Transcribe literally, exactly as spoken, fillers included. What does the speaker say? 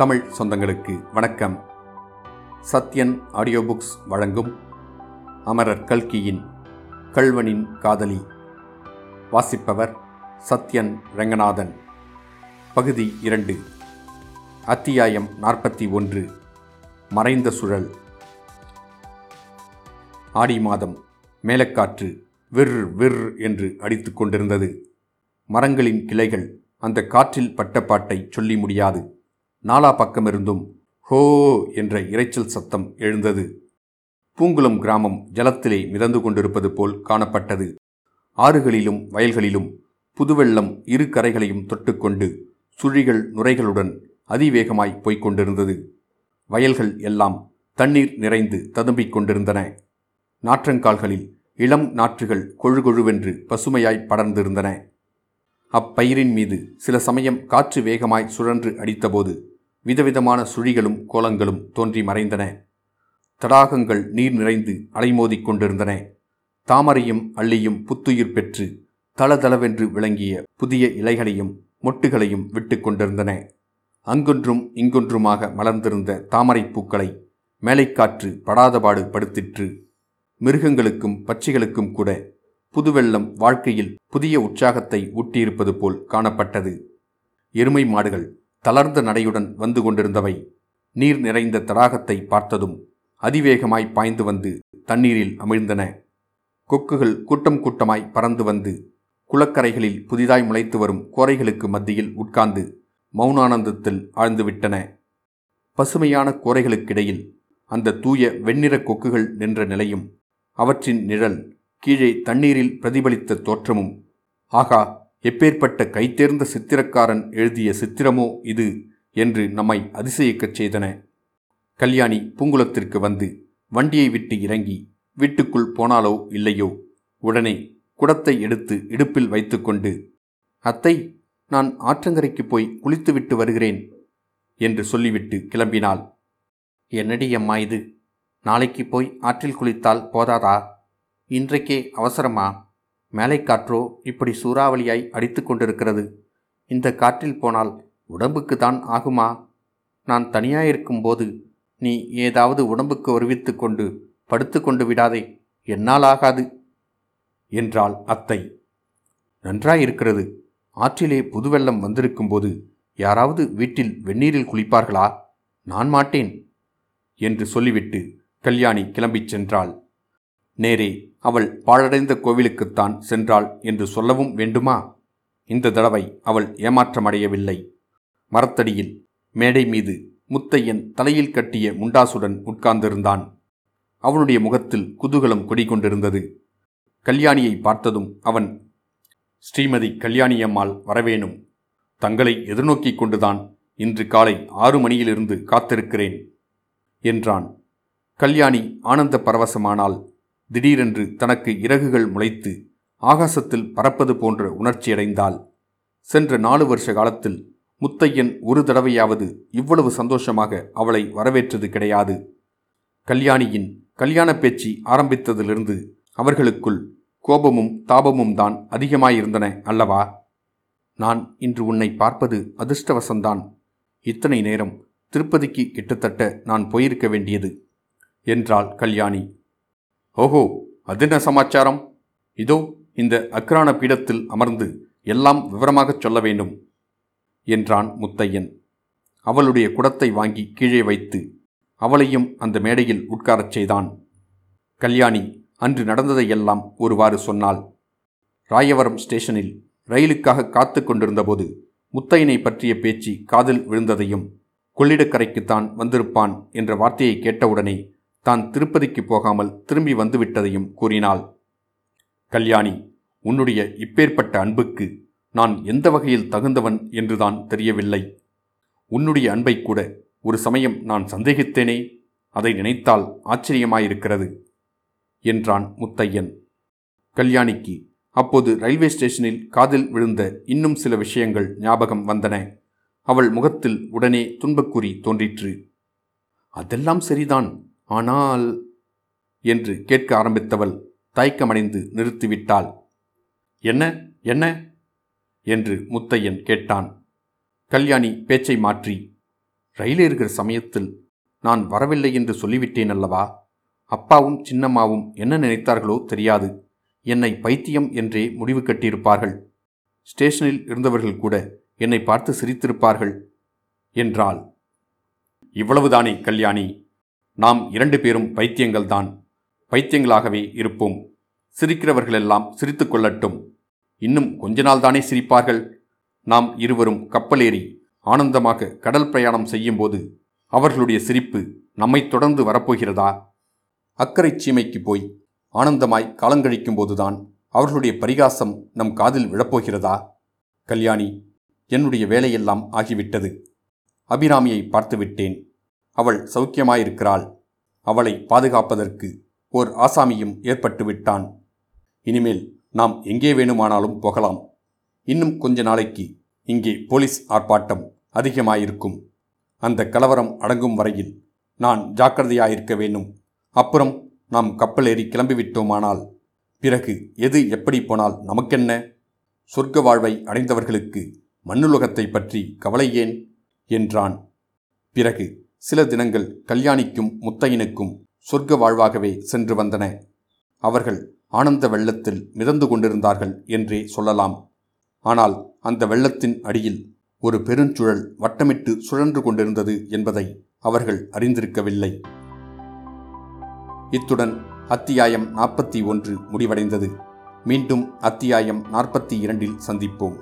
தமிழ் சொந்தங்களுக்கு வணக்கம். Sathyan audio books வழங்கும் அமரர் கல்கியின் கல்வனின் காதலி. வாசிப்பவர் சத்யன் ரங்கநாதன். பகுதி இரண்டு. அத்தியாயம் நாற்பத்தி ஒன்று. மறைந்த சுழல். ஆடி மாதம். மேலக்காற்று விர் விர் என்று அடித்து கொண்டிருந்தது. மரங்களின் கிளைகள் அந்த காற்றில் பட்டப்பாட்டை சொல்லி முடியாது. நாலா பக்கமிருந்தும் ஹோ என்ற இரைச்சல் சத்தம் எழுந்தது. பூங்குளம் கிராமம் ஜலத்திலே மிதந்து கொண்டிருப்பது போல் காணப்பட்டது. ஆறுகளிலும் வயல்களிலும் புதுவெள்ளம் இரு கரைகளையும் தொட்டுக்கொண்டு சுழிகள் நுரைகளுடன் அதிவேகமாய் போய்கொண்டிருந்தது. வயல்கள் எல்லாம் தண்ணீர் நிறைந்து ததும்பிக் கொண்டிருந்தன. நாற்றங்கால்களில் இளம் நாற்றுகள் கொழுகொழுவென்று பசுமையாய் படர்ந்திருந்தன. அப்பயிரின் மீது சில சமயம் காற்று வேகமாய் சுழன்று அடித்தபோது விதவிதமான சுழிகளும் கோலங்களும் தோன்றி மறைந்தன. தடாகங்கள் நீர் நிறைந்து அலைமோதிக் கொண்டிருந்தன. தாமரையும் அள்ளியும் புத்துயிர் பெற்று தளதளவென்று விளங்கிய புதிய இலைகளையும் மொட்டுகளையும் விட்டு கொண்டிருந்தன. அங்கொன்றும் இங்கொன்றுமாக மலர்ந்திருந்த தாமரை பூக்களை மேலைக்காற்று படாதபாடு படுத்திற்று. மிருகங்களுக்கும் பட்சிகளுக்கும் கூட புதுவெள்ளம் வாழ்க்கையில் புதிய உற்சாகத்தை ஊட்டியிருப்பது போல் காணப்பட்டது. எருமை மாடுகள் தளர்ந்த நடையுடன் வந்து கொண்டிருந்தவை நீர் நிறைந்த தடாகத்தை பார்த்ததும் அதிவேகமாய் பாய்ந்து வந்து தண்ணீரில் அமிழ்ந்தன. கொக்குகள் கூட்டம் கூட்டமாய் பறந்து வந்து குளக்கரைகளில் புதிதாய் முளைத்து வரும் கோரைகளுக்கு மத்தியில் உட்கார்ந்து மௌனானந்தத்தில் ஆழ்ந்துவிட்டன. பசுமையான கோரைகளுக்கிடையில் அந்த தூய வெண்ணிற கொக்குகள் நின்ற நிலையும் அவற்றின் நிழல் கீழே தண்ணீரில் பிரதிபலித்த தோற்றமும், ஆகா, எப்பேற்பட்ட கைத்தேர்ந்த சித்திரக்காரன் எழுதிய சித்திரமோ இது என்று நம்மை அதிசயிக்கச் செய்தன. கல்யாணி பூங்குளத்திற்கு வந்து வண்டியை விட்டு இறங்கி வீட்டுக்குள் போனாலோ இல்லையோ, உடனே குடத்தை எடுத்து இடுப்பில் வைத்துக்கொண்டு, "அத்தை, நான் ஆற்றங்கரைக்கு போய் குளித்துவிட்டு வருகிறேன்" என்று சொல்லிவிட்டு கிளம்பினாள். "என்னடி அம்மா இது, நாளைக்கு போய் ஆற்றில் குளித்தால் போதாதா? இன்றைக்கே அவசரமா? மேலைக்காற்றோ இப்படி சூறாவளியாய் அடித்து கொண்டிருக்கிறது. இந்த காற்றில் போனால் உடம்புக்கு தான் ஆகுமா? நான் தனியாயிருக்கும்போது நீ ஏதாவது உடம்புக்கு வருவித்து கொண்டு படுத்து கொண்டு விடாதே, என்னால் ஆகாது" என்றாள் அத்தை. "நன்றாயிருக்கிறது. ஆற்றிலே புதுவெள்ளம் வந்திருக்கும்போது யாராவது வீட்டில் வெந்நீரில் குளிப்பார்களா? நான் மாட்டேன்" என்று சொல்லிவிட்டு கல்யாணி கிளம்பிச் சென்றாள். நேரே அவள் பாழடைந்த கோவிலுக்குத்தான் சென்றாள் என்று சொல்லவும் வேண்டுமா? இந்த தடவை அவள் ஏமாற்றமடையவில்லை. மரத்தடியில் மேடை மீது முத்தையன் தலையில் கட்டிய முண்டாசுடன் உட்கார்ந்திருந்தான். அவனுடைய முகத்தில் குதூகலம் குடிகொண்டிருந்தது. கல்யாணியை பார்த்ததும் அவன், "ஸ்ரீமதி கல்யாணியம்மாள் வரவேணும். தங்களை எதிர்நோக்கி கொண்டுதான் இன்று காலை ஆறு மணியிலிருந்து காத்திருக்கிறேன்" என்றான். கல்யாணி ஆனந்த பரவசமானால் திடீரென்று தனக்கு இறகுகள் முளைத்து ஆகாசத்தில் பறப்பது போன்ற உணர்ச்சியடைந்தாள். சென்ற நாலு வருஷ காலத்தில் முத்தையன் ஒரு தடவையாவது இவ்வளவு சந்தோஷமாக அவளை வரவேற்றது கிடையாது. கல்யாணியின் கல்யாண பேச்சு ஆரம்பித்ததிலிருந்து அவர்களுக்குள் கோபமும் தாபமும் தான் அதிகமாயிருந்தன அல்லவா? "நான் இன்று உன்னை பார்ப்பது அதிர்ஷ்டவசந்தான். இத்தனை நேரம் திருப்பதிக்கு கிட்டத்தட்ட நான் போயிருக்க வேண்டியது" என்றாள் கல்யாணி. "ஓஹோ, அதென்ன சமாச்சாரம்? இதோ இந்த அக்ரான பீடத்தில் அமர்ந்து எல்லாம் விவரமாகச் சொல்ல வேண்டும்" என்றான் முத்தையன். அவளுடைய குடத்தை வாங்கி கீழே வைத்து அவளையும் அந்த மேடையில் உட்காரச் செய்தான். கல்யாணி அன்று நடந்ததையெல்லாம் ஒருவாறு சொன்னாள். ராயவரம் ஸ்டேஷனில் ரயிலுக்காக காத்து கொண்டிருந்தபோது முத்தையனை பற்றிய பேச்சு காதில் விழுந்ததையும், கொள்ளிடக்கரைக்குத்தான் வந்திருப்பான் என்ற வார்த்தையை கேட்டவுடனே தான் திருப்பதிக்கு போகாமல் திரும்பி வந்துவிட்டதையும் கூறினாள். "கல்யாணி, உன்னுடைய இப்பேற்பட்ட அன்புக்கு நான் எந்த வகையில் தகுந்தவன் என்றுதான் தெரியவில்லை. உன்னுடைய அன்பை கூட ஒரு சமயம் நான் சந்தேகித்தேனே, அதை நினைத்தால் ஆச்சரியமாயிருக்கிறது" என்றான் முத்தையன். கல்யாணிக்கு அப்போது ரயில்வே ஸ்டேஷனில் காதில் விழுந்த இன்னும் சில விஷயங்கள் ஞாபகம் வந்தன. அவள் முகத்தில் உடனே துன்பக்குறி தோன்றிற்று. "அதெல்லாம் சரிதான், ஆனால்" என்று கேட்க ஆரம்பித்தவள் தயக்கமடைந்து நிறுத்திவிட்டாள். "என்ன என்ன?" என்று முத்தையன் கேட்டான். கல்யாணி பேச்சை மாற்றி, ரயிலே இருக்கிற சமயத்தில் நான் வரவில்லை என்று சொல்லிவிட்டேன் அல்லவா? அப்பாவும் சின்னம்மாவும் என்ன நினைத்தார்களோ தெரியாது, என்னை பைத்தியம் என்றே முடிவு கட்டியிருப்பார்கள். ஸ்டேஷனில் இருந்தவர்கள் கூட என்னை பார்த்து சிரித்திருப்பார்கள் என்றாள். இவ்வளவுதானே கல்யாணி, நாம் இரண்டு பேரும் பைத்தியங்கள்தான், பைத்தியங்களாகவே இருப்போம். சிரிக்கிறவர்களெல்லாம் சிரித்து கொள்ளட்டும். இன்னும் கொஞ்ச நாள்தானே சிரிப்பார்கள். நாம் இருவரும் கப்பலேறி ஆனந்தமாக கடல் பிரயாணம் செய்யும்போது அவர்களுடைய சிரிப்பு நம்மை தொடர்ந்து வரப்போகிறதா? அக்கறை சீமைக்கு போய் ஆனந்தமாய் காலங்கழிக்கும் போதுதான் அவர்களுடைய பரிகாசம் நம் காதில் விழப்போகிறதா? கல்யாணி, என்னுடைய வேலையெல்லாம் ஆகிவிட்டது. அபிராமியை பார்த்துவிட்டேன். அவள் சௌக்கியமாயிருக்கிறாள். அவளை பாதுகாப்பதற்கு ஓர் ஆசாமியும் ஏற்பட்டு விட்டான். இனிமேல் நாம் எங்கே வேணுமானாலும் போகலாம். இன்னும் கொஞ்ச நாளைக்கு இங்கே போலீஸ் ஆர்ப்பாட்டம் அதிகமாயிருக்கும். அந்த கலவரம் அடங்கும் வரையில் நான் ஜாக்கிரதையாயிருக்க வேண்டும். அப்புறம் நாம் கப்பல் ஏறி கிளம்பிவிட்டோமானால் பிறகு எது எப்படி போனால் நமக்கென்ன? சொர்க்க வாழ்வை அடைந்தவர்களுக்கு மண்ணுலகத்தை பற்றி கவலை ஏன் என்றான். பிறகு சில தினங்கள் கல்யாணிக்கும் முத்தையனுக்கும் சொர்க்க வாழ்வாகவே சென்று வந்தன. அவர்கள் ஆனந்த வெள்ளத்தில் மிதந்து கொண்டிருந்தார்கள் என்றே சொல்லலாம். ஆனால் அந்த வெள்ளத்தின் அடியில் ஒரு பெருஞ்சுழல் வட்டமிட்டு சுழன்று கொண்டிருந்தது என்பதை அவர்கள் அறிந்திருக்கவில்லை. இத்துடன் அத்தியாயம் நாற்பத்தி ஒன்று முடிவடைந்தது. மீண்டும் அத்தியாயம் நாற்பத்தி இரண்டில் சந்திப்போம்.